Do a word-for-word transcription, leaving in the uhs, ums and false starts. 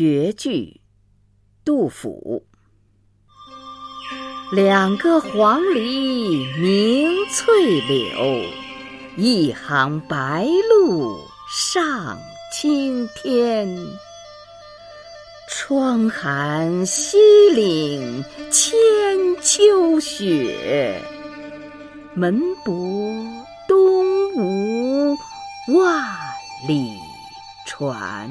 绝句，杜甫。两个黄鹂鸣翠柳，一行白鹭上青天。窗含西岭千秋雪，门泊东吴万里船。